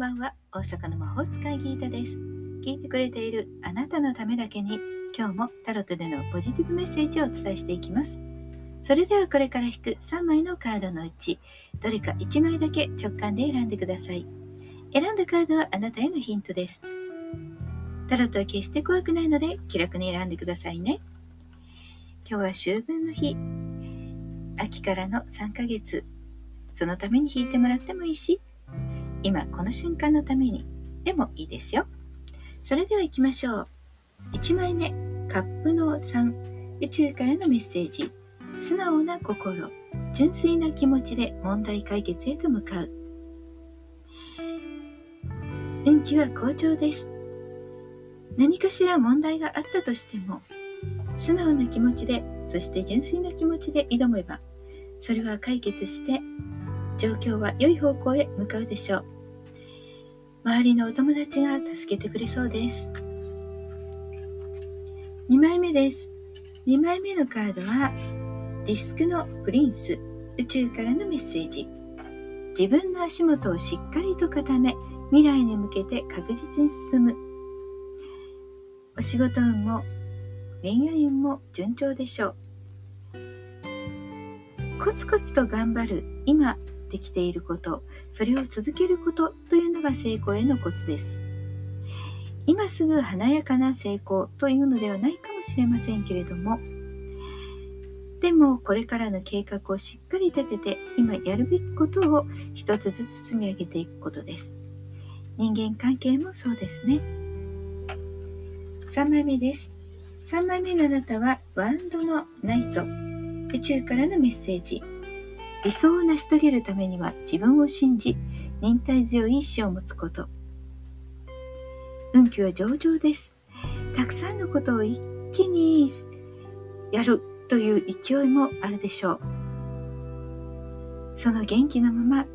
ばんは、大阪の魔法使いギータです。聞いてくれているあなたのためだけに、今日もタロットでのポジティブメッセージをお伝えしていきます。それではこれから引く3枚のカードのうち、どれか1枚だけ直感で選んでください。選んだカードはあなたへのヒントです。タロットは決して怖くないので、気楽に選んでくださいね。今日は秋分の日、秋からの3ヶ月、そのために引いてもらってもいいし、今この瞬間のためにでもいいですよ。それでは行きましょう。1枚目、カップの3、宇宙からのメッセージ。素直な心、純粋な気持ちで問題解決へと向かう。運気は好調です。何かしら問題があったとしても、素直な気持ちで、そして純粋な気持ちで挑めば、それは解決して状況は良い方向へ向かうでしょう。周りのお友達が助けてくれそうです。2枚目です。2枚目のカードはディスクのプリンス、宇宙からのメッセージ。自分の足元をしっかりと固め、未来に向けて確実に進む。お仕事運も恋愛運も順調でしょう。コツコツと頑張る、今できていること、それを続けることというのが成功へのコツです。今すぐ華やかな成功というのではないかもしれませんけれども、でもこれからの計画をしっかり立てて、今やるべきことを一つずつ積み上げていくことです。人間関係もそうですね。3枚目です。3枚目のあなたはワンドのナイト、宇宙からのメッセージ。理想を成し遂げるためには、自分を信じ、忍耐強い意志を持つこと。運気は上々です。たくさんのことを一気にやるという勢いもあるでしょう。その元気のまま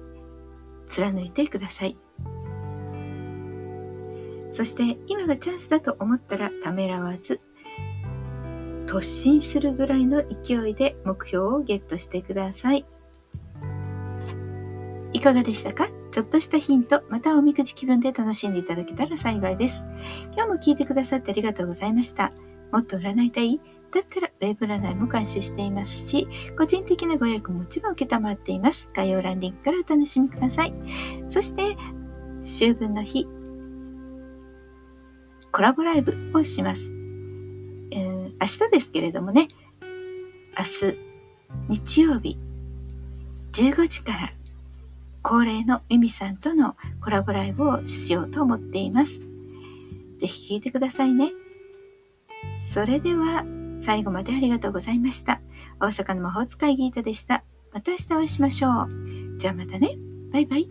貫いてください。そして今がチャンスだと思ったら、ためらわず突進するぐらいの勢いで目標をゲットしてください。いかがでしたか？ちょっとしたヒント、またおみくじ気分で楽しんでいただけたら幸いです。今日も聞いてくださってありがとうございました。もっと占いたい？だったらウェブ占いも監修していますし、個人的なご予約ももちろん承っています。概要欄リンクからお楽しみください。そして秋分の日、コラボライブをします。明日ですけれどもね、明日日曜日15時から恒例のミミさんとのコラボライブをしようと思っています。ぜひ聞いてくださいね。それでは最後までありがとうございました。大阪の魔法使いギータでした。また明日お会いしましょう。じゃあまたね。バイバイ。